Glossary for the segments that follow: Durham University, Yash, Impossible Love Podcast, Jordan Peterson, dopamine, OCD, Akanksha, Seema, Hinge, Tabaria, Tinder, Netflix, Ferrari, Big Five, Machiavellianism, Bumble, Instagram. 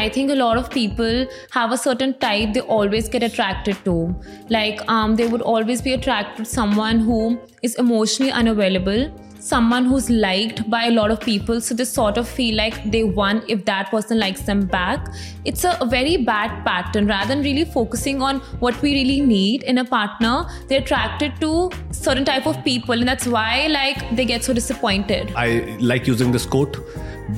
I think a lot of people have a certain type they always get attracted to. Like they would always be attracted to someone who is emotionally unavailable, someone who's liked by a lot of people, so they sort of feel like they won if that person likes them back. It's a very bad pattern. Rather than really focusing on what we really need in a partner, they're attracted to certain type of people, and that's why like they get so disappointed. I like using this quote,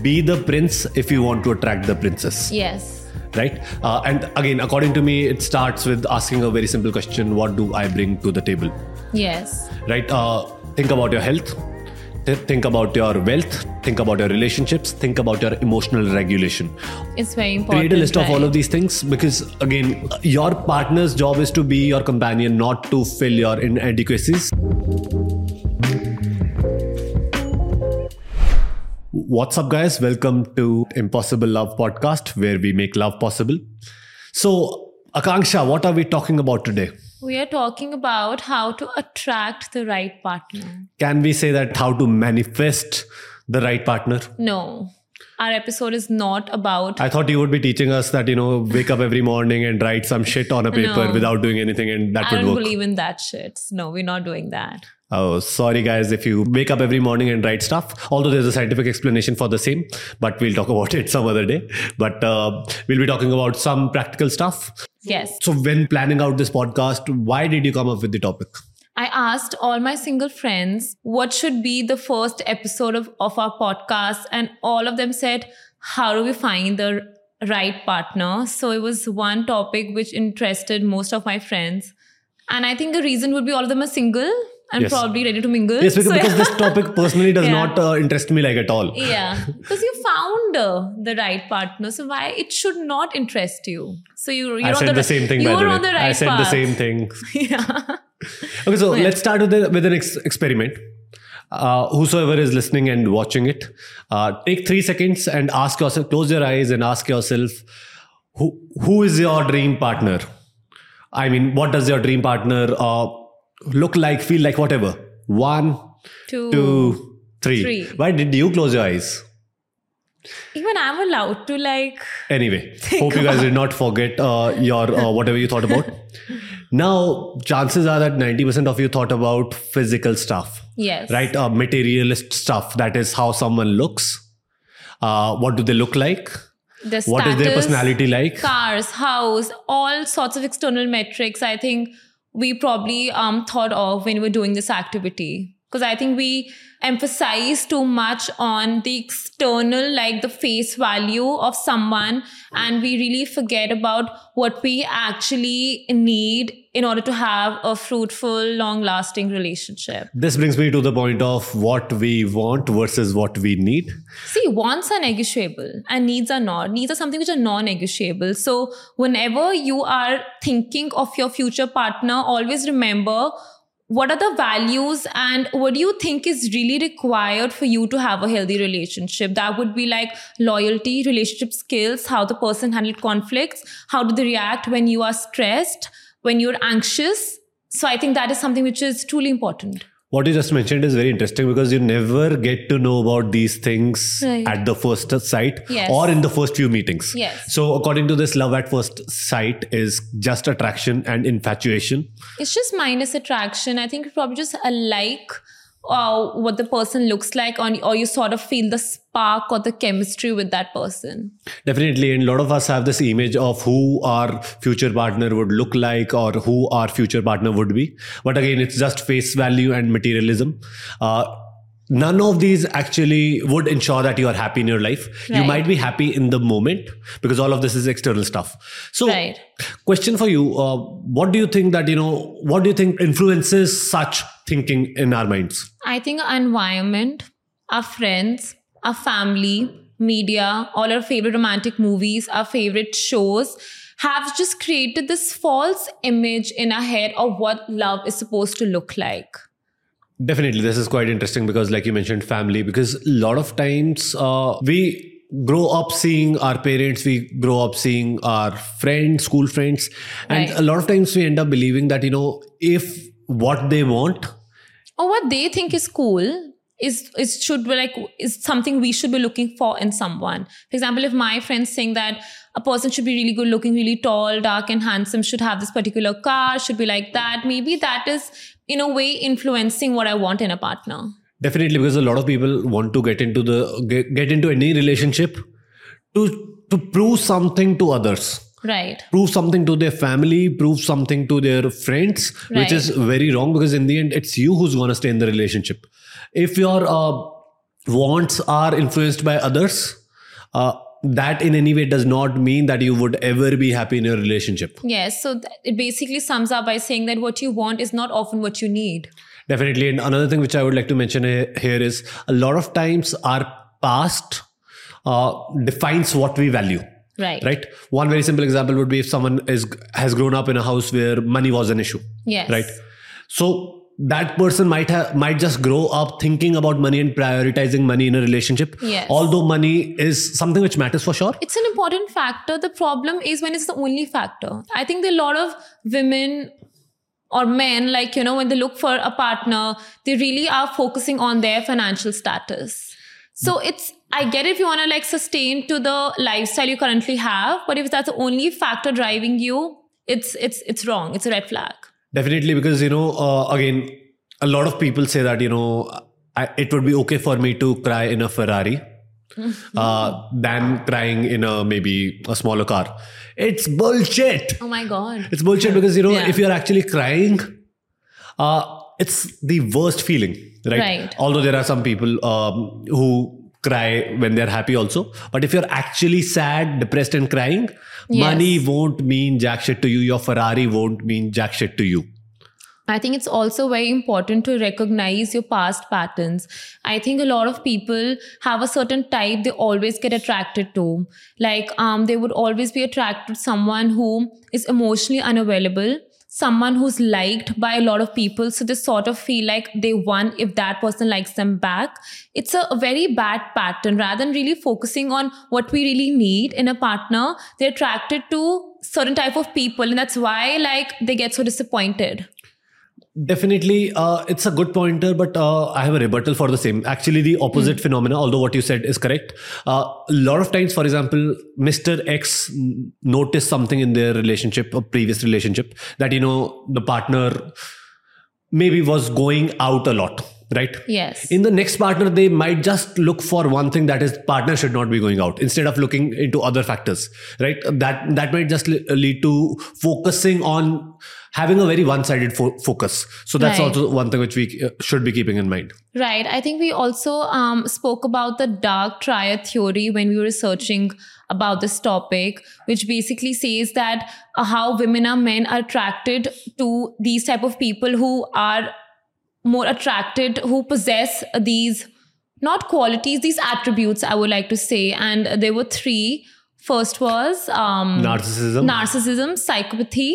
be the prince if you want to attract the princess. Yes. Right? And again, according to me, it starts with asking a very simple question. What do I bring to the table? Yes. Right? Think about your health. Think about your wealth, think about your relationships, think about your emotional regulation. It's very important. Create a list, right, of all of these things, because again, your partner's job is to be your companion, not to fill your inadequacies. What's up, guys? Welcome to Impossible Love Podcast, where we make love possible. So, Akanksha, what are we talking about today? We are talking about how to attract the right partner. Can we say that how to manifest the right partner? No. Our episode is not about... I thought you would be teaching us that, you know, wake up every morning and write some shit on a paper without doing anything, and that would work. I don't believe in that shit. No, we're not doing that. Oh, sorry guys, if you wake up every morning and write stuff, although there's a scientific explanation for the same, but we'll talk about it some other day. But we'll be talking about some practical stuff. Yes. So when planning out this podcast, why did you come up with the topic? I asked all my single friends, what should be the first episode of our podcast? And all of them said, how do we find the right partner? So it was one topic which interested most of my friends. And I think the reason would be all of them are single. I'm probably ready to mingle. Yes, because this topic personally does not interest me like at all. Yeah, because you found the right partner, so why it should not interest you? So you're on the same thing. You're on the right path. I said the same thing. Yeah. Okay, so let's start with an experiment. Whosoever is listening and watching it, take 3 seconds and ask yourself. Close your eyes and ask yourself, who is your dream partner? I mean, what does your dream partner? Look like, feel like, whatever. 1, 2, 3. Why did you close your eyes? Even I'm allowed to Anyway, hope you guys did not forget your whatever you thought about. Now, chances are that 90% of you thought about physical stuff. Yes. Right? Materialist stuff. That is how someone looks. What do they look like? Their status, what is their personality like? Cars, house, all sorts of external metrics, I think, we probably thought of when we were doing this activity. Because I think we emphasize too much on the external, like the face value of someone. And we really forget about what we actually need in order to have a fruitful, long-lasting relationship. This brings me to the point of what we want versus what we need. See, wants are negotiable and needs are not. Needs are something which are non-negotiable. So whenever you are thinking of your future partner, always remember, what are the values and what do you think is really required for you to have a healthy relationship? That would be like loyalty, relationship skills, how the person handled conflicts, how do they react when you are stressed, when you're anxious. So I think that is something which is truly important. What you just mentioned is very interesting because you never get to know about these things at the first sight or in the first few meetings. Yes. So according to this, love at first sight is just attraction and infatuation. It's just minus attraction. I think you probably just like what the person looks like or you sort of feel the spark or the chemistry with that person. Definitely. And a lot of us have this image of who our future partner would look like or who our future partner would be. But again, it's just face value and materialism. None of these actually would ensure that you are happy in your life. Right. You might be happy in the moment because all of this is external stuff. So question for you, what do you think that, you know, what do you think influences such thinking in our minds? I think our environment, our friends, our family, media, all our favorite romantic movies, our favorite shows have just created this false image in our head of what love is supposed to look like. Definitely. This is quite interesting because like you mentioned, family, because a lot of times we grow up seeing our parents, we grow up seeing our friends, school friends. And a lot of times we end up believing that, you know, if what they want or what they think is cool is something we should be looking for in someone. For example, if my friend's saying that a person should be really good looking, really tall, dark and handsome, should have this particular car, should be like that, maybe that is in a way influencing what I want in a partner. Definitely, because a lot of people want to get into any relationship to prove something to others. Right. Prove something to their family, prove something to their friends, right, which is very wrong, because in the end, it's you who's going to stay in the relationship. If your wants are influenced by others, that in any way does not mean that you would ever be happy in your relationship. Yes. So it basically sums up by saying that what you want is not often what you need. Definitely. And another thing which I would like to mention here is a lot of times our past defines what we value. Right. One very simple example would be if someone has grown up in a house where money was an issue. Yes. Right. So that person might just grow up thinking about money and prioritizing money in a relationship. Yes. Although money is something which matters for sure. It's an important factor. The problem is when it's the only factor. I think there are a lot of women or men, like, you know, when they look for a partner, they really are focusing on their financial status. So I get if you want to like sustain to the lifestyle you currently have, but if that's the only factor driving you, it's wrong. It's a red flag. Definitely, because, you know, again, a lot of people say that, you know, it would be okay for me to cry in a Ferrari than crying in maybe a smaller car. It's bullshit. Oh my God. It's bullshit because, you know, if you're actually crying, it's the worst feeling, right? Although there are some people who cry when they're happy also. But if you're actually sad, depressed and crying, money won't mean jack shit to you. Your Ferrari won't mean jack shit to you. I think it's also very important to recognize your past patterns. I think a lot of people have a certain type they always get attracted to. Like they would always be attracted to someone who is emotionally unavailable, someone who's liked by a lot of people. So they sort of feel like they won if that person likes them back. It's a very bad pattern. Rather than really focusing on what we really need in a partner, they're attracted to certain type of people. And that's why like they get so disappointed. Definitely. It's a good pointer, but I have a rebuttal for the same. Actually, the opposite phenomena, although what you said is correct. A lot of times, for example, Mr. X noticed something in their relationship, a previous relationship, that, you know, the partner maybe was going out a lot, right? Yes. In the next partner, they might just look for one thing, that is partner should not be going out, instead of looking into other factors, right? That might just lead to focusing on having a very one-sided focus. So that's also one thing which we should be keeping in mind. Right. I think we also spoke about the dark triad theory when we were researching about this topic, which basically says that how women and men are attracted to these type of people who are more attracted, who possess these, not qualities, these attributes, I would like to say. And there were three. First was narcissism, psychopathy.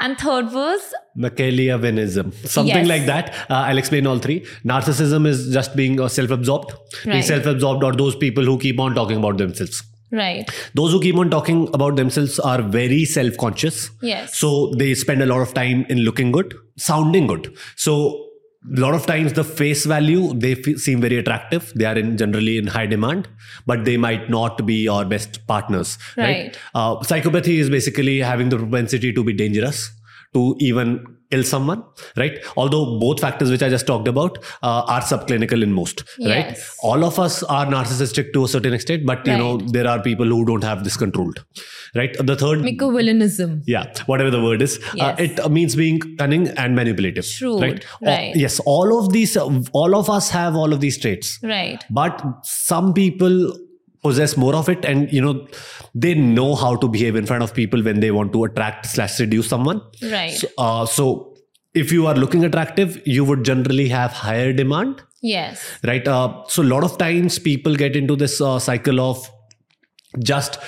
And third was Machiavellianism, something like that. I'll explain all three. Narcissism is just being self-absorbed. Right. Being self-absorbed are those people who keep on talking about themselves. Right. Those who keep on talking about themselves are very self-conscious. Yes. So they spend a lot of time in looking good, sounding good. So a lot of times the face value, they seem very attractive. They are generally in high demand, but they might not be our best partners. Right. Psychopathy is basically having the propensity to be dangerous, to even kill someone, right? Although both factors which I just talked about are subclinical in most, right? All of us are narcissistic to a certain extent, but you know, there are people who don't have this controlled, right? The third... Machiavellianism. Yeah, whatever the word is. Yes. It means being cunning and manipulative. True. Right. Yes, all of these, all of us have all of these traits. Right. But some people possess more of it, and you know, they know how to behave in front of people when they want to attract / seduce someone. Right. So if you are looking attractive, you would generally have higher demand. Yes. Right. So a lot of times people get into this cycle of just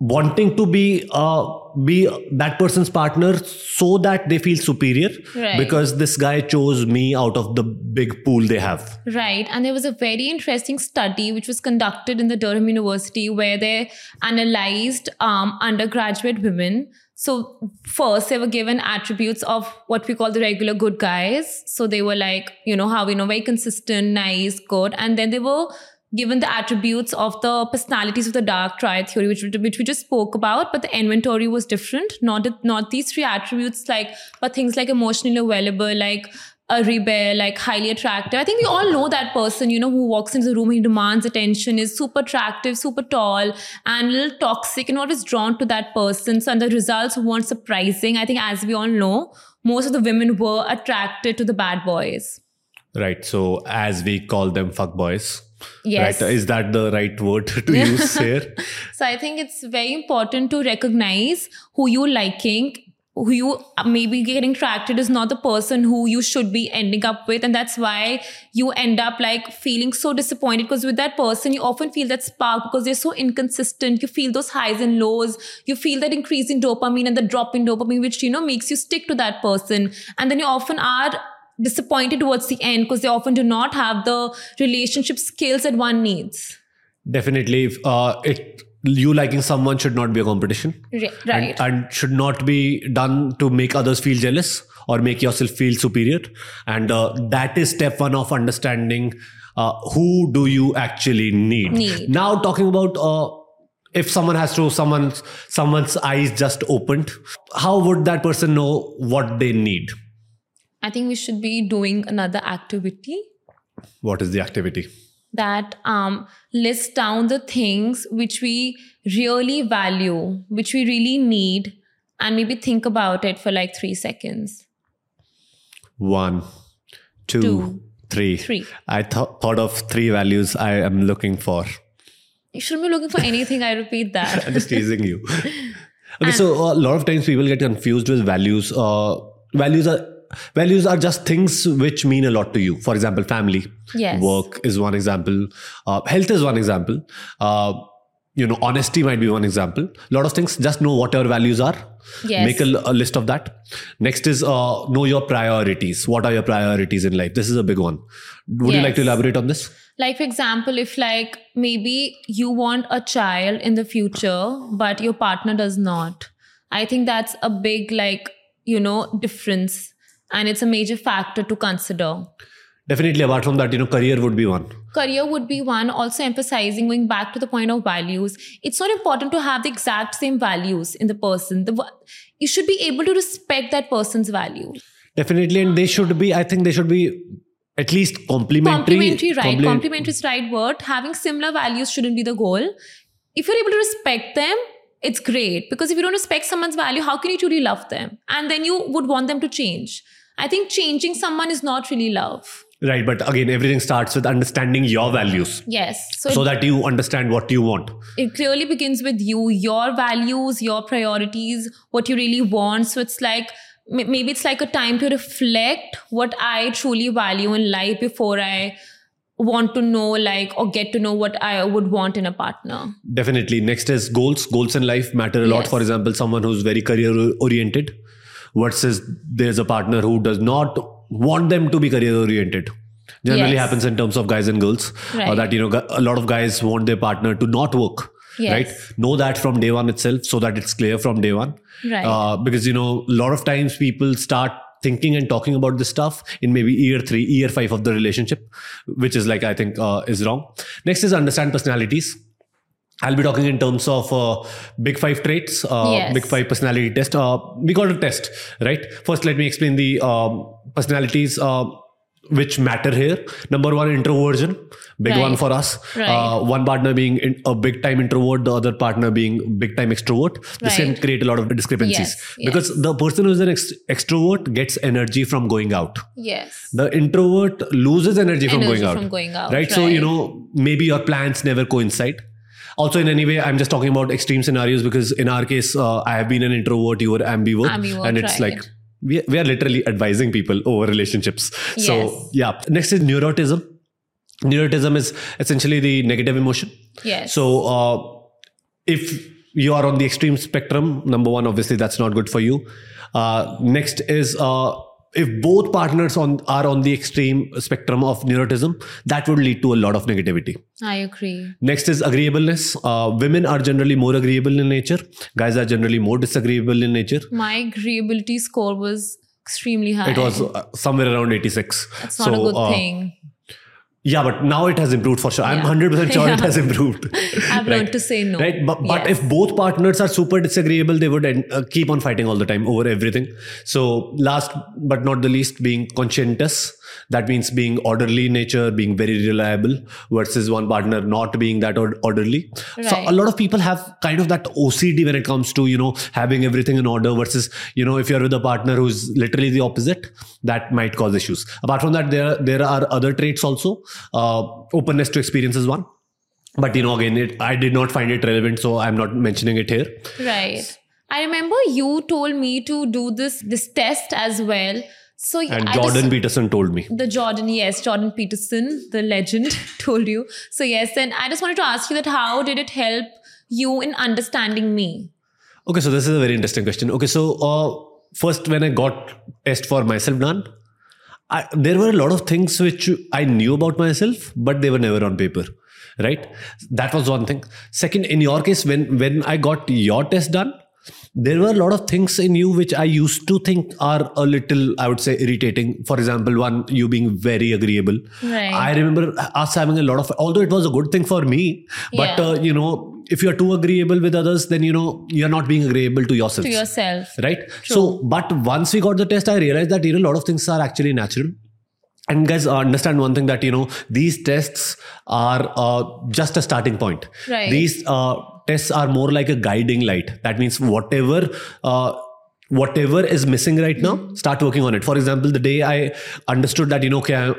wanting to be that person's partner so that they feel superior, right, because this guy chose me out of the big pool they have. Right. And there was a very interesting study which was conducted in the Durham University where they analyzed undergraduate women. So first they were given attributes of what we call the regular good guys. So they were like, very consistent, nice, good. And then they were given the attributes of the personalities of the dark triad theory, which we just spoke about, but the inventory was different. Not these three attributes, but things like emotionally available, like a rebel, like highly attractive. I think we all know that person, who walks into the room, he demands attention, is super attractive, super tall, and a little toxic, and always drawn to that person. So, and the results weren't surprising. I think, as we all know, most of the women were attracted to the bad boys. Right. So, as we call them, fuck boys. Yes. Right. Is that the right word to use here? So I think it's very important to recognize who you're liking, who you maybe getting attracted is not the person who you should be ending up with. And that's why you end up feeling so disappointed, because with that person, you often feel that spark because they're so inconsistent. You feel those highs and lows. You feel that increase in dopamine and the drop in dopamine, which, makes you stick to that person. And then you often are disappointed towards the end because they often do not have the relationship skills that one needs. Definitely. You liking someone should not be a competition. Right. And should not be done to make others feel jealous or make yourself feel superior. And that is step one of understanding who do you actually need. Now talking about if someone has to, someone's eyes just opened, how would that person know what they need? I think we should be doing another activity. What is the activity? That lists down the things which we really value, which we really need, and maybe think about it for 3 seconds. 1, 2, 3. I thought of 3 values I am looking for. You shouldn't be looking for anything. I repeat that. I'm just teasing you. Okay, and so a lot of times people get confused with values. Values are just things which mean a lot to you. For example, family. Yes. Work is one example. Health is one example. Honesty might be one example. A lot of things. Just know what your values are. Yes. Make a list of that. Next is know your priorities. What are your priorities in life? This is a big one. Would you like to elaborate on this? For example, if maybe you want a child in the future, but your partner does not. I think that's a big difference. And it's a major factor to consider. Definitely. Apart from that, career would be one. Career would be one. Also emphasizing, going back to the point of values, it's not important to have the exact same values in the person. You should be able to respect that person's value. Definitely. And they should be at least complementary. Complementary, right. Complementary is the right word. Having similar values shouldn't be the goal. If you're able to respect them, it's great. Because if you don't respect someone's value, how can you truly love them? And then you would want them to change. I think changing someone is not really love. Right. But again, everything starts with understanding your values. Yes. So that you understand what you want. It clearly begins with you, your values, your priorities, what you really want. So it's maybe it's a time to reflect what I truly value in life before I want to know or get to know what I would want in a partner. Definitely. Next is goals. Goals in life matter a lot. For example, someone who's very career oriented versus there's a partner who does not want them to be career oriented. Generally happens in terms of guys and girls. Right. That, a lot of guys want their partner to not work. Yes. Right. Know that from day one itself so that it's clear from day one. Right. Because, a lot of times people start thinking and talking about this stuff in maybe year 3, year 5 of the relationship, which is I think is wrong. Next is understand personalities. I'll be talking in terms of Big Five traits, Big Five personality test. We call it a test, right? First, let me explain the personalities which matter here. Number 1, introversion. Big one for us. Right. One partner being a big time introvert, the other partner being big time extrovert. This can create a lot of discrepancies. Yes. Because the person who's an extrovert gets energy from going out. Yes. The introvert loses energy from going out. Right? So, maybe your plans never coincide. Also, in any way, I'm just talking about extreme scenarios because in our case, I have been an introvert, you were ambivert. And it's we are literally advising people over relationships. Yes. So, yeah. Next is neuroticism. Neuroticism is essentially the negative emotion. Yes. So, if you are on the extreme spectrum. Number one, obviously, that's not good for you. Next is if both partners are on the extreme spectrum of neuroticism, that would lead to a lot of negativity. I agree. Next is agreeableness. Women are generally more agreeable in nature. Guys are generally more disagreeable in nature. My agreeability score was extremely high. It was somewhere around 86. That's not a good thing. Yeah, but now it has improved for sure. Yeah. I'm 100% sure it has improved. I've learned to say no. Right? But if both partners are super disagreeable, they would keep on fighting all the time over everything. So last but not the least, being conscientious. That means being orderly in nature, being very reliable versus one partner not being that orderly. Right. So a lot of people have kind of that OCD when it comes to, having everything in order versus, if you're with a partner who's literally the opposite, that might cause issues. Apart from that, there are other traits also. Openness to experience is one, but again, I did not find it relevant, so I'm not mentioning it here. Right. I remember you told me to do this test as well. So and Jordan Peterson told me. Jordan Peterson, the legend, told you. So yes, then I just wanted to ask you that how did it help you in understanding me? Okay, so this is a very interesting question. Okay, so first when I got test for myself done, there were a lot of things which I knew about myself, but they were never on paper, right? That was one thing. Second, in your case, when I got your test done, there were a lot of things in you which I used to think are a little, I would say, irritating. For example, one, you being very agreeable. Right. I remember us having a lot of, although it was a good thing for me, but if you're too agreeable with others, then, you're not being agreeable to yourself. Right? True. So, but once we got the test, I realized that, a lot of things are actually natural. And guys, understand one thing that, these tests are just a starting point. Right. These tests are more like a guiding light. That means whatever is missing right now, start working on it. For example, the day I understood that,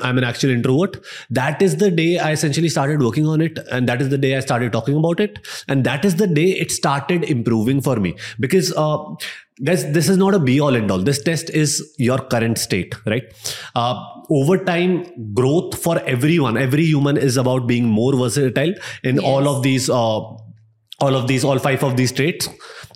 I'm an actual introvert, that is the day I essentially started working on it. And that is the day I started talking about it. And that is the day it started improving for me. Because guys, this is not a be all and all. This test is your current state, right? Over time, growth for every human is about being more versatile in all five of these traits.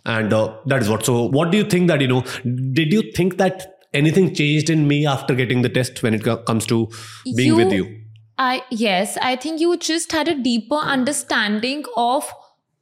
And that is what. So what do you think that, did you think that anything changed in me after getting the test when it comes to being with you? I think you just had a deeper understanding of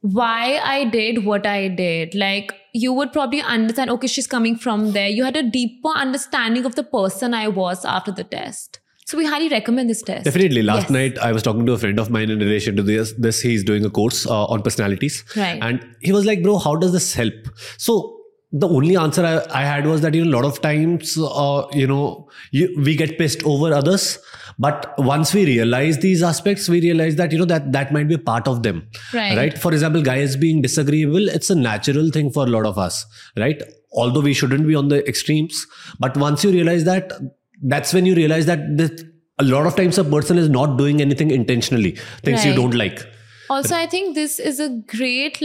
why I did what I did. Like you would probably understand, okay, she's coming from there. You had a deeper understanding of the person I was after the test. So we highly recommend this test. Definitely. Last night, I was talking to a friend of mine in relation to this. He's doing a course on personalities. Right. And he was like, bro, how does this help? So the only answer I had was that, a lot of times, we get pissed over others. But once we realize these aspects, we realize that, that might be a part of them. Right. Right. For example, guys being disagreeable, it's a natural thing for a lot of us. Right. Although we shouldn't be on the extremes. But once you realize that, that's when you realize that a lot of times a person is not doing anything intentionally, things you don't like. Also, I think this is a great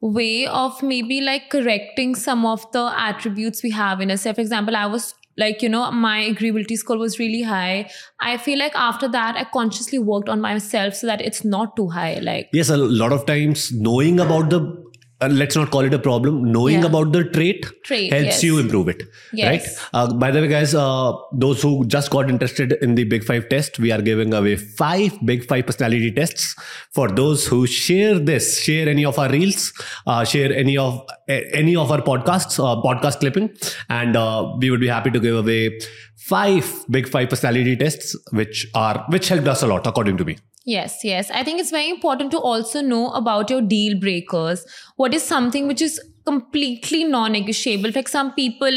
way of maybe correcting some of the attributes we have in us. For example, I was my agreeability score was really high. I feel like after that, I consciously worked on myself so that it's not too high. Yes, a lot of times knowing about the let's not call it a problem. Knowing about the trait helps you improve it. Yes. Right? By the way, guys, those who just got interested in the Big Five test, we are giving away 5 Big Five personality tests for those who share any of our reels, share any of our podcasts, podcast clipping, and we would be happy to give away 5 Big Five personality tests, which helped us a lot, according to me. Yes. I think it's very important to also know about your deal breakers. What is something which is completely non-negotiable? Like some people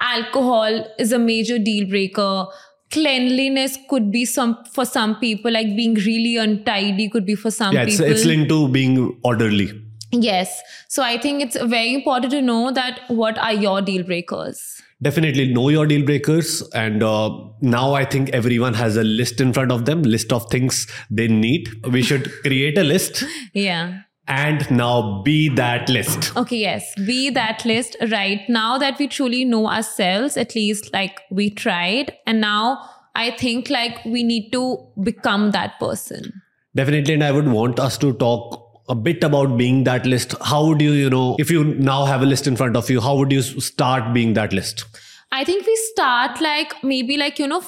alcohol is a major deal breaker. Cleanliness could be for some people, like being really untidy could be for some people. Yeah, it's linked to being orderly. Yes. So I think it's very important to know that what are your deal breakers. Definitely know your deal breakers. And now I think everyone has a list in front of them, list of things they need. We should create a list. Yeah. And now be that list. Okay, yes. Be that list. Right. Now that we truly know ourselves, at least we tried. And now I think we need to become that person. Definitely. And I would want us to talk a bit about being that list? How would you, if you now have a list in front of you, how would you start being that list? I think we start shift the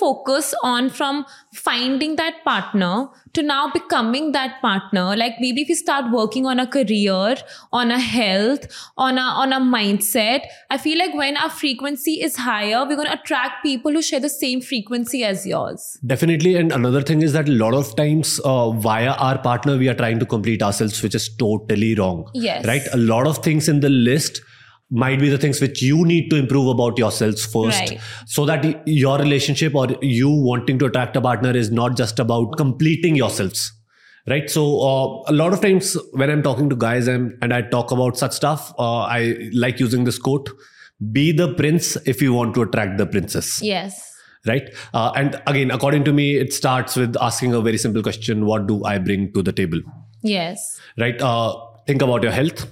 focus on from finding that partner to now becoming that partner. Like maybe if we start working on a career, on a health, on a mindset, I feel like when our frequency is higher, we're going to attract people who share the same frequency as yours. Definitely. And another thing is that a lot of times via our partner, we are trying to complete ourselves, which is totally wrong. Yes. Right. A lot of things in the list might be the things which you need to improve about yourselves first, right? So that your relationship or you wanting to attract a partner is not just about completing yourselves, right? So a lot of times when I'm talking to guys and I talk about such stuff, I like using this quote, be the prince if you want to attract the princess. Yes. Right. And again, according to me, it starts with asking a very simple question. What do I bring to the table? Yes. Right. Think about your health.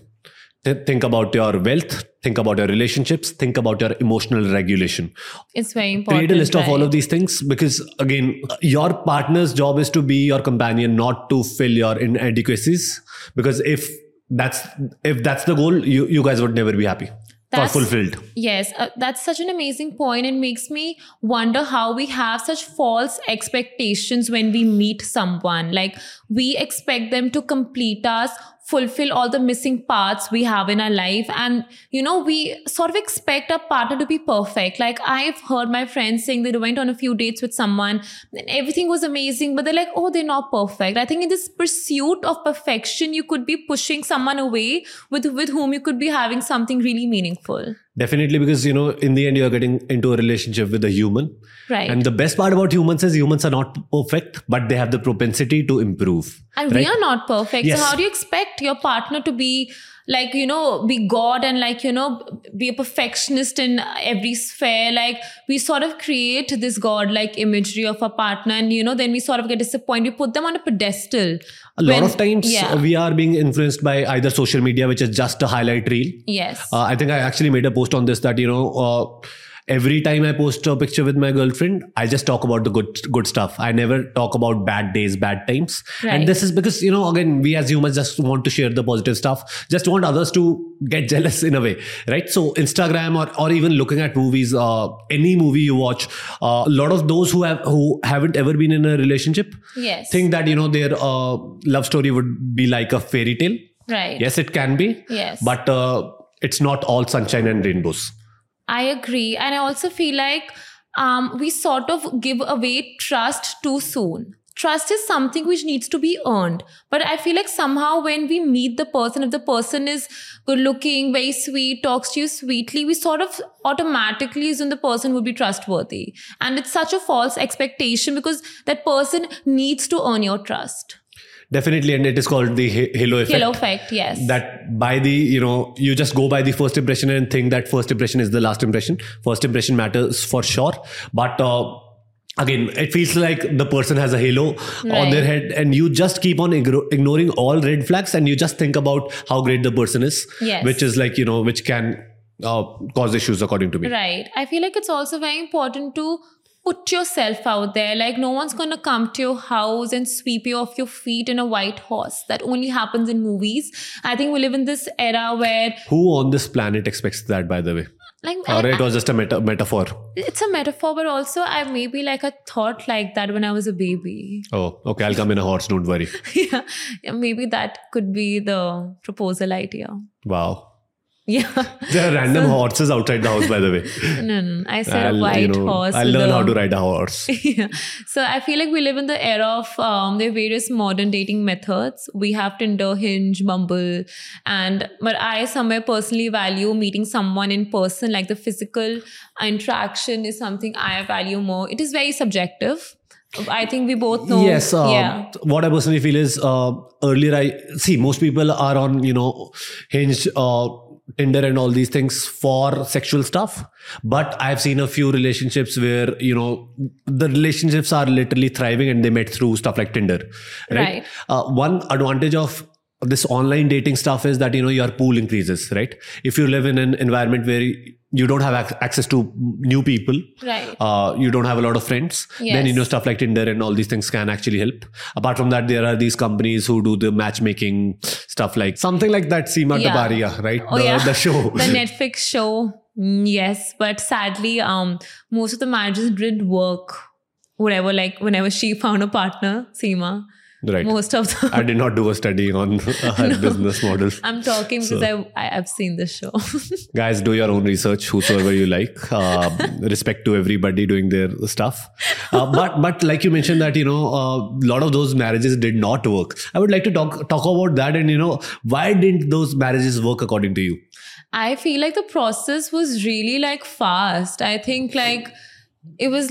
Think about your wealth, think about your relationships, think about your emotional regulation. It's very important. Create a list, right, of all of these things, because again, your partner's job is to be your companion, not to fill your inadequacies. Because if that's the goal, you guys would never be happy. That's, or fulfilled. Yes, that's such an amazing point, and makes me wonder how we have such false expectations when we meet someone. Like we expect them to complete us, fulfill all the missing parts we have in our life. And, we sort of expect our partner to be perfect. Like I've heard my friends saying they went on a few dates with someone and everything was amazing, but they're like, oh, they're not perfect. I think in this pursuit of perfection, you could be pushing someone away with whom you could be having something really meaningful. Definitely, because, in the end, you're getting into a relationship with a human. Right. And the best part about humans is humans are not perfect, but they have the propensity to improve. And right? We are not perfect. Yes. So how do you expect your partner to be be God and be a perfectionist in every sphere? Like we sort of create this God-like imagery of a partner and, then we sort of get disappointed. We put them on a pedestal. A lot of times we are being influenced by either social media, which is just a highlight reel. Yes. I think I actually made a post on this that, every time I post a picture with my girlfriend, I just talk about the good stuff. I never talk about bad days, bad times. Right. And this is because, again, we as humans just want to share the positive stuff, just want others to get jealous in a way, right? So Instagram or even looking at movies, any movie you watch, a lot of those who haven't ever been in a relationship, yes, think that, their love story would be like a fairy tale. Right. Yes, it can be. Yes. But it's not all sunshine and rainbows. I agree. And I also feel like we sort of give away trust too soon. Trust is something which needs to be earned. But I feel like somehow when we meet the person, if the person is good looking, very sweet, talks to you sweetly, we sort of automatically assume the person would be trustworthy. And it's such a false expectation because that person needs to earn your trust. Definitely. And it is called the halo effect. Halo effect, yes. That by the, you just go by the first impression and think that first impression is the last impression. First impression matters for sure. But again, it feels like the person has a halo, right, on their head and you just keep on ignoring all red flags and you just think about how great the person is. Yes. Which is which can cause issues according to me. Right. I feel like it's also very important to put yourself out there. Like no one's going to come to your house and sweep you off your feet in a white horse. That only happens in movies. I think we live in this era where... Who on this planet expects that, by the way? It was just a metaphor. It's a metaphor, but also I maybe I thought like that when I was a baby. Oh, okay. I'll come in a horse. Don't worry. Yeah. Maybe that could be the proposal idea. Wow. Yeah. There are random horses outside the house, by the way. No. I said a white horse. I'll learn how to ride a horse. Yeah. So I feel like we live in the era of the various modern dating methods. We have Tinder, Hinge, Bumble. But I somewhere personally value meeting someone in person. Like the physical interaction is something I value more. It is very subjective. I think we both know. Yes. What I personally feel is earlier most people are on, Hinge, Tinder and all these things for sexual stuff. But I've seen a few relationships where, the relationships are literally thriving and they met through stuff like Tinder. Right. One advantage of this online dating stuff is that, your pool increases, right? If you live in an environment where you don't have access to new people. Right. You don't have a lot of friends. Yes. Then, stuff like Tinder and all these things can actually help. Apart from that, there are these companies who do the matchmaking stuff like something like that. Seema, yeah. Tabaria, right? Oh, the show. The Netflix show. Yes. But sadly, most of the marriages didn't work. Whenever she found a partner, Seema. Right. Most of them. I did not do a study on her business models. I'm talking because I've seen this show. Guys, do your own research, whosoever you like. Respect to everybody doing their stuff. But like you mentioned that, a lot of those marriages did not work. I would like to talk about that and, why didn't those marriages work according to you? I feel like the process was really fast. I think it was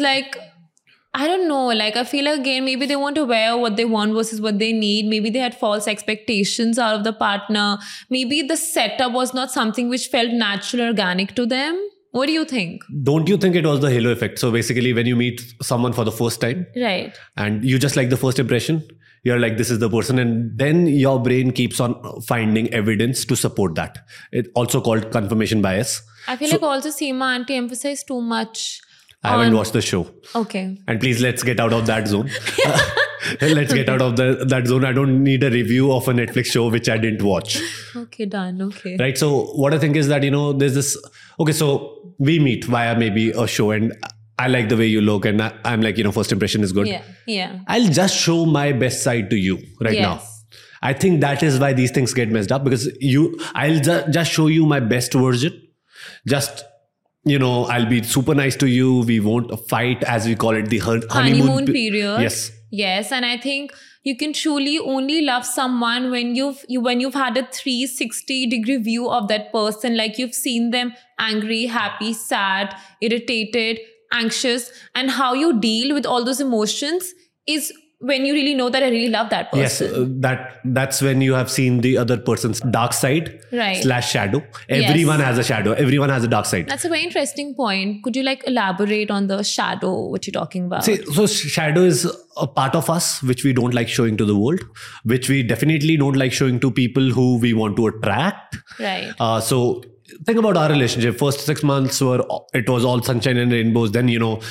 I don't know. I feel again, maybe they weren't aware what they want versus what they need. Maybe they had false expectations out of the partner. Maybe the setup was not something which felt natural, organic to them. What do you think? Don't you think it was the halo effect? So basically, when you meet someone for the first time, right, and you just like the first impression, you're like, this is the person. And then your brain keeps on finding evidence to support that. It's also called confirmation bias. I feel also Seema auntie emphasized too much. I haven't watched the show. Okay. And please, let's get out of that zone. Let's get out of that zone. I don't need a review of a Netflix show which I didn't watch. Okay, done. Okay. Right. So what I think is that, there's this... Okay, so we meet via maybe a show and I like the way you look and I'm like, first impression is good. Yeah. Yeah. I'll just show my best side to you now. I think that is why these things get messed up because I'll just show you my best version. Just... I'll be super nice to you. We won't fight, as we call it, the honeymoon period. Yes. Yes. And I think you can truly only love someone when you've had a 360-degree view of that person. You've seen them angry, happy, sad, irritated, anxious. And how you deal with all those emotions is when you really know that I really love that person. Yes, that's when you have seen the other person's dark side / shadow. Everyone has a shadow. Everyone has a dark side. That's a very interesting point. Could you elaborate on the shadow, what you're talking about? See, so shadow is a part of us which we don't like showing to the world, which we definitely don't like showing to people who we want to attract. Right. So... Think about our relationship. First 6 months it was all sunshine and rainbows. Then,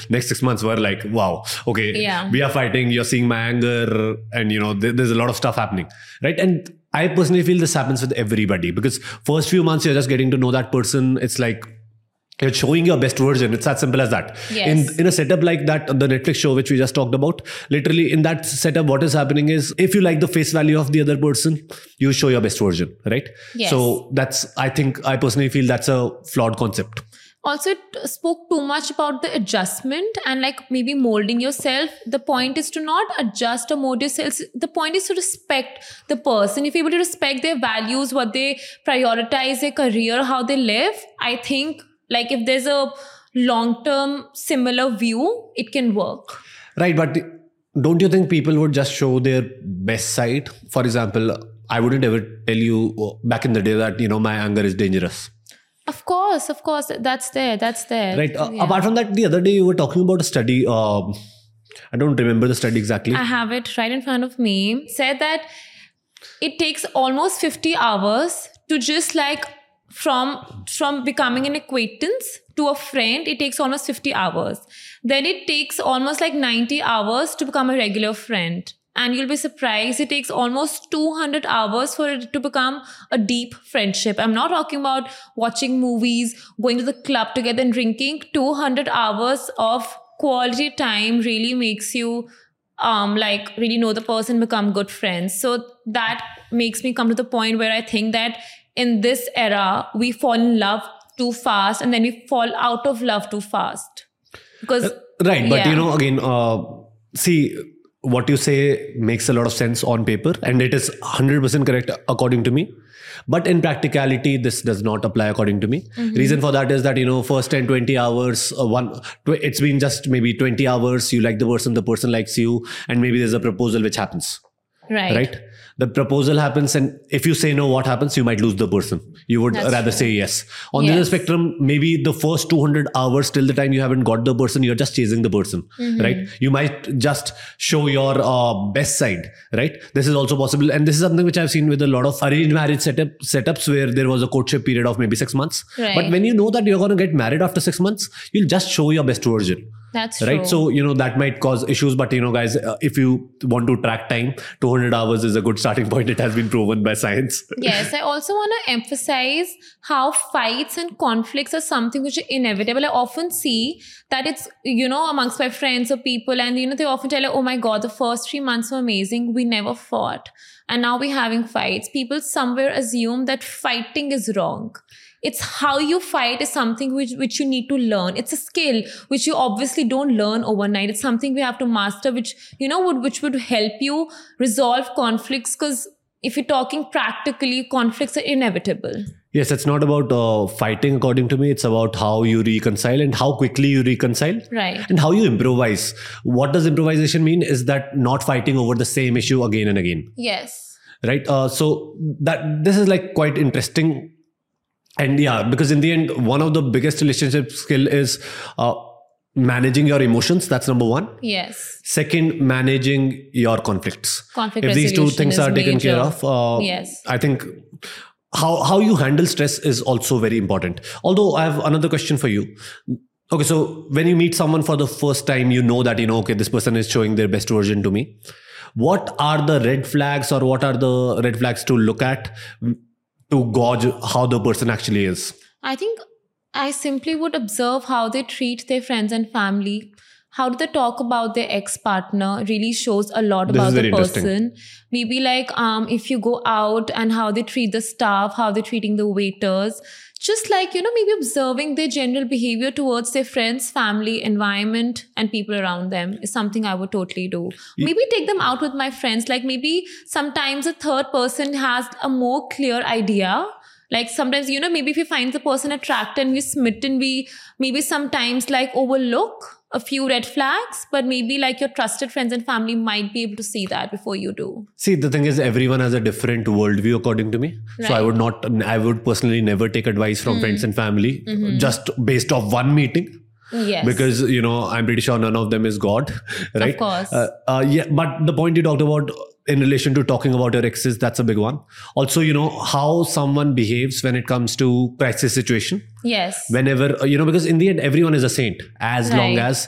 next 6 months were wow, okay, yeah. We are fighting. You're seeing my anger and, there's a lot of stuff happening. Right. And I personally feel this happens with everybody because first few months you're just getting to know that person. It's you're showing your best version. It's as simple as that. Yes. In a setup like that, the Netflix show which we just talked about, literally in that setup, what is happening is if you like the face value of the other person, you show your best version, right? Yes. So I personally feel that's a flawed concept. Also, it spoke too much about the adjustment and maybe molding yourself. The point is to not adjust or mold yourself. The point is to respect the person. If you're able to respect their values, what they prioritize, their career, how they live, I think... if there's a long-term similar view, it can work. Right, but don't you think people would just show their best side? For example, I wouldn't ever tell you back in the day that, my anger is dangerous. Of course. That's there. Right. Yeah. Apart from that, the other day you were talking about a study. I don't remember the study exactly. I have it right in front of me. It said that it takes almost 50 hours to just from becoming an acquaintance to a friend, it takes almost 50 hours. Then it takes almost 90 hours to become a regular friend. And you'll be surprised, it takes almost 200 hours for it to become a deep friendship. I'm not talking about watching movies, going to the club together and drinking. 200 hours of quality time really makes you really know the person, become good friends. So that makes me come to the point where I think that in this era, we fall in love too fast and then we fall out of love too fast. Because right. But, see, what you say makes a lot of sense on paper and it is 100% correct according to me. But in practicality, this does not apply according to me. Mm-hmm. Reason for that is that, first 10, 20 hours, it's been just maybe 20 hours. You like the person likes you and maybe there's a proposal which happens. Right. The proposal happens, and if you say no, what happens? You might lose the person. You would say yes. On the other spectrum, maybe the first 200 hours till the time you haven't got the person, you're just chasing the person, right? You might just show your best side, right? This is also possible. And this is something which I've seen with a lot of arranged marriage setups where there was a courtship period of maybe 6 months. Right. But when you know that you're going to get married after 6 months, you'll just show your best version. That's right. True. So, you know, that might cause issues. But, you know, guys, if you want to track time, 200 hours is a good starting point. It has been proven by science. Yes. I also want to emphasize how fights and conflicts are something which are inevitable. I often see that it's, you know, amongst my friends or people, and, you know, they often tell, oh my God, the first 3 months were amazing. We never fought. And now we're having fights. People somewhere assume that fighting is wrong. It's how you fight is something which you need to learn. It's a skill which you obviously don't learn overnight. It's something we have to master, which, you know, which would help you resolve conflicts. Because if you're talking practically, conflicts are inevitable. Yes, it's not about fighting, according to me. It's about how you reconcile and how quickly you reconcile. Right. And how you improvise. What does improvisation mean is that not fighting over the same issue again and again. Yes. Right. So that this is like quite interesting. And yeah, because in the end, one of the biggest relationship skill is managing your emotions. That's number one. Yes. Second, managing your conflicts. If these two things are taken care of, I think how you handle stress is also very important. Although I have another question for you. Okay, so when you meet someone for the first time, you know that, you know, okay, this person is showing their best version to me. What are the red flags, or what are the red flags to look at to gauge how the person actually is? I think I simply would observe how they treat their friends and family. How do they talk about their ex-partner really shows a lot about the person. Maybe like if you go out and how they treat the staff, how they're treating the waiters. Just like, you know, maybe observing their general behavior towards their friends, family, environment, and people around them is something I would totally do. Maybe take them out with my friends. Like maybe sometimes a third person has a more clear idea. Like sometimes, you know, maybe if you find the person attractive and we're smitten, we maybe sometimes like overlook a few red flags, but maybe like your trusted friends and family might be able to see that before you do. See, the thing is, everyone has a different worldview, according to me. Right. So I would personally never take advice from friends and family just based off one meeting. Yes. Because, you know, I'm pretty sure none of them is God, right? Of course. But the point you talked about in relation to talking about your exes, that's a big one. Also, you know, how someone behaves when it comes to crisis situation. Yes. Whenever, you know, because in the end, everyone is a saint as long as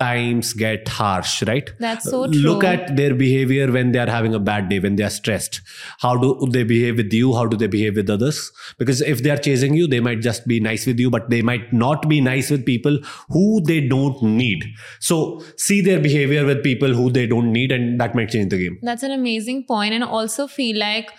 times get harsh, right? That's so true. Look at their behavior when they are having a bad day, when they are stressed. How do they behave with you? How do they behave with others? Because if they are chasing you, they might just be nice with you, but they might not be nice with people who they don't need. So see their behavior with people who they don't need, and that might change the game. That's an amazing point. And also feel like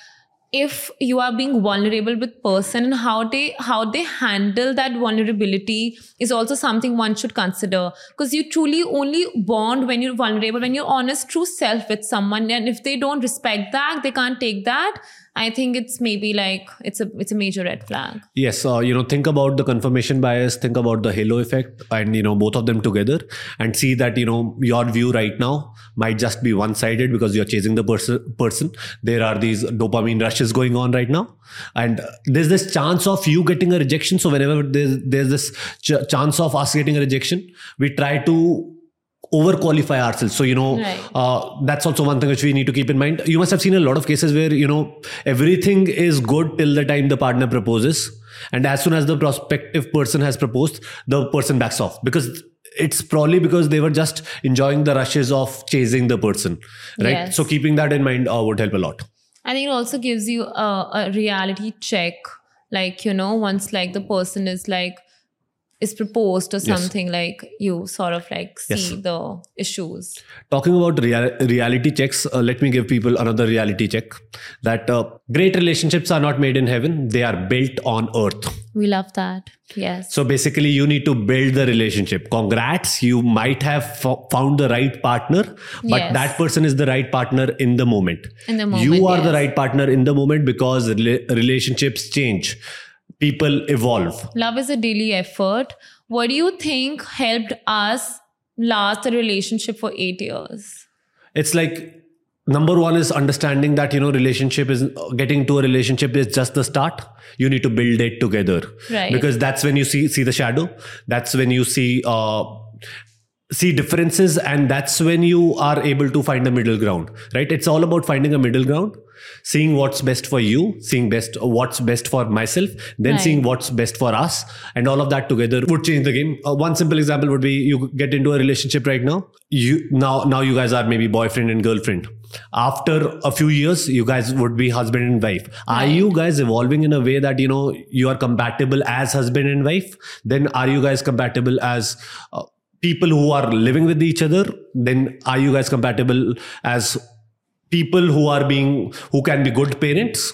if you are being vulnerable with person and how they handle that vulnerability is also something one should consider, because you truly only bond when you're vulnerable, when you're honest, true self with someone. And if they don't respect that, they can't take that. I think it's maybe like it's a major red flag. Yes. You know, think about the confirmation bias, think about the halo effect, and, you know, both of them together, and see that, you know, your view right now might just be one-sided because you're chasing the person. There are these dopamine rushes going on right now, and there's this chance of you getting a rejection. So whenever there's this chance of us getting a rejection, we try to overqualify ourselves. So, you know, that's also one thing which we need to keep in mind. You must have seen a lot of cases where, you know, everything is good till the time the partner proposes. And as soon as the prospective person has proposed, the person backs off, because it's probably because they were just enjoying the rushes of chasing the person. Right. Yes. So keeping that in mind would help a lot. I think it also gives you a reality check. Like, you know, once like the person is like, is proposed or something, like you sort of like see the issues. Talking about reality checks, let me give people another reality check, that great relationships are not made in heaven. They are built on earth. We love that. Yes. So basically you need to build the relationship. Congrats. You might have found the right partner, but that person is the right partner in the moment. You are the right partner in the moment, because relationships change. People evolve. Love is a daily effort. What do you think helped us last a relationship for 8 years? It's like Number one is understanding that, getting to a relationship is just the start. You need to build it together. Right. Because that's when you see the shadow. That's when you see differences, and that's when you are able to find a middle ground, right? It's all about finding a middle ground, seeing what's best for you, what's best for myself, then right. Seeing what's best for us, and all of that together would change the game. One simple example would be, you get into a relationship right now. Now you guys are maybe boyfriend and girlfriend. After a few years, you guys would be husband and wife. Right. Are you guys evolving in a way that, you are compatible as husband and wife? Then are you guys compatible as people who are living with each other? Then are you guys compatible as people who can be good parents?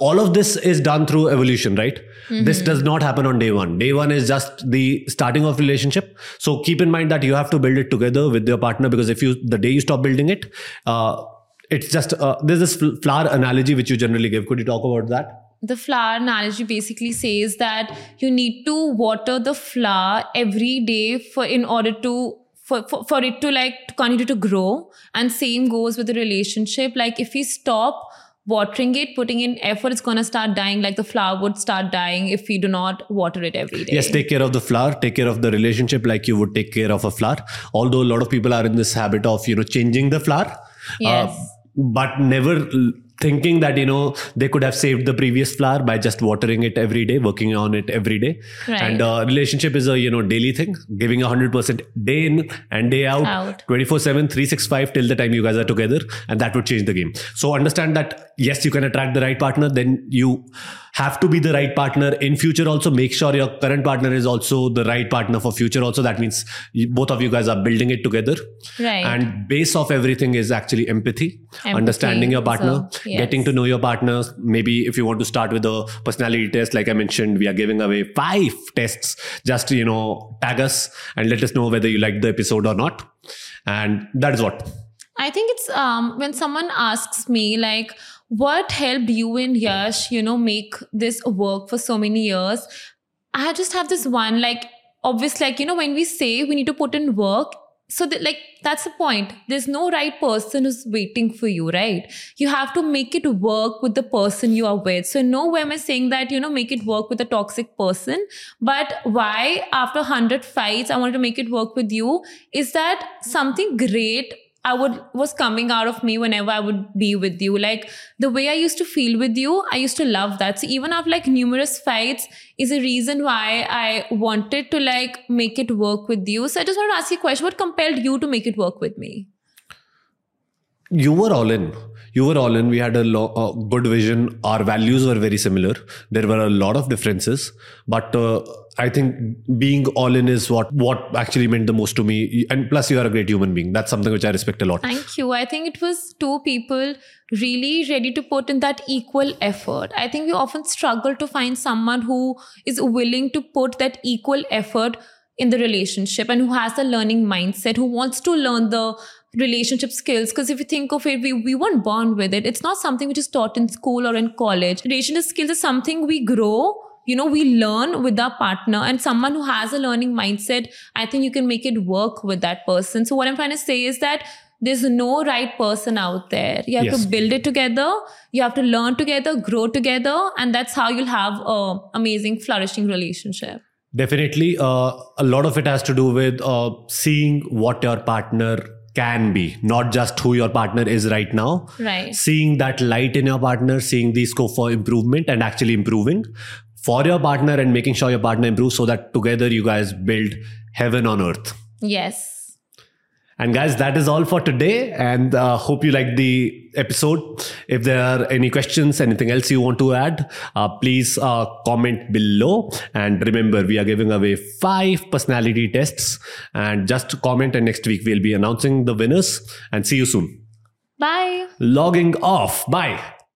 All of this is done through evolution, right? Mm-hmm. This does not happen on day one. Day one is just the starting of relationship. So keep in mind that you have to build it together with your partner, because the day you stop building it, it's just, there's this flower analogy which you generally give. Could you talk about that? The flower analogy basically says that you need to water the flower every day in order for it to continue to grow. And same goes with the relationship. If we stop watering it, putting in effort, it's going to start dying. The flower would start dying if we do not water it every day. Yes, take care of the flower, take care of the relationship like you would take care of a flower. Although a lot of people are in this habit of, changing the flower. Yes. But never thinking that, they could have saved the previous flower by just watering it every day, working on it every day. Right. And relationship is a, daily thing, giving 100% day in and day out, 24/7, 365 till the time you guys are together. And that would change the game. So understand that, yes, you can attract the right partner. Then you have to be the right partner in future. Also make sure your current partner is also the right partner for future. Also, that means both of you guys are building it together. Right. And base of everything is actually empathy. Understanding your partner. So, yes. Getting to know your partners. Maybe if you want to start with a personality test, like I mentioned, we are giving away 5 tests. Just, tag us and let us know whether you liked the episode or not. And that is what. I think it's when someone asks me, what helped you and Yash, make this work for so many years? I just have this one, obviously, when we say we need to put in work, so that, that's the point. There's no right person who's waiting for you, right? You have to make it work with the person you are with. So nowhere am I saying that, make it work with a toxic person. But why after 100 fights, I wanted to make it work with you is that something great was coming out of me whenever I would be with you. The way I used to feel with you, I used to love that. So even after numerous fights is a reason why I wanted to make it work with you. So I just want to ask you a question. What compelled you to make it work with me? You were all in. We had a good vision. Our values were very similar. There were a lot of differences, but I think being all in is what actually meant the most to me. And plus, you are a great human being. That's something which I respect a lot. Thank you. I think it was two people really ready to put in that equal effort. I think we often struggle to find someone who is willing to put that equal effort in the relationship and who has a learning mindset, who wants to learn the relationship skills. Because if you think of it, we weren't born with it. It's not something which is taught in school or in college. Relationship skills is something we grow. We learn with our partner, and someone who has a learning mindset, I think you can make it work with that person. So what I'm trying to say is that there's no right person out there. You have to build it together. You have to learn together, grow together. And that's how you'll have an amazing, flourishing relationship. Definitely. A lot of it has to do with seeing what your partner can be, not just who your partner is right now. Right. Seeing that light in your partner, seeing the scope for improvement and actually improving for your partner and making sure your partner improves, so that together you guys build heaven on earth. Yes. And guys, that is all for today. And hope you liked the episode. If there are any questions, anything else you want to add, please comment below. And remember, we are giving away 5 personality tests. And just comment, and next week we'll be announcing the winners. And see you soon. Bye. Logging off. Bye.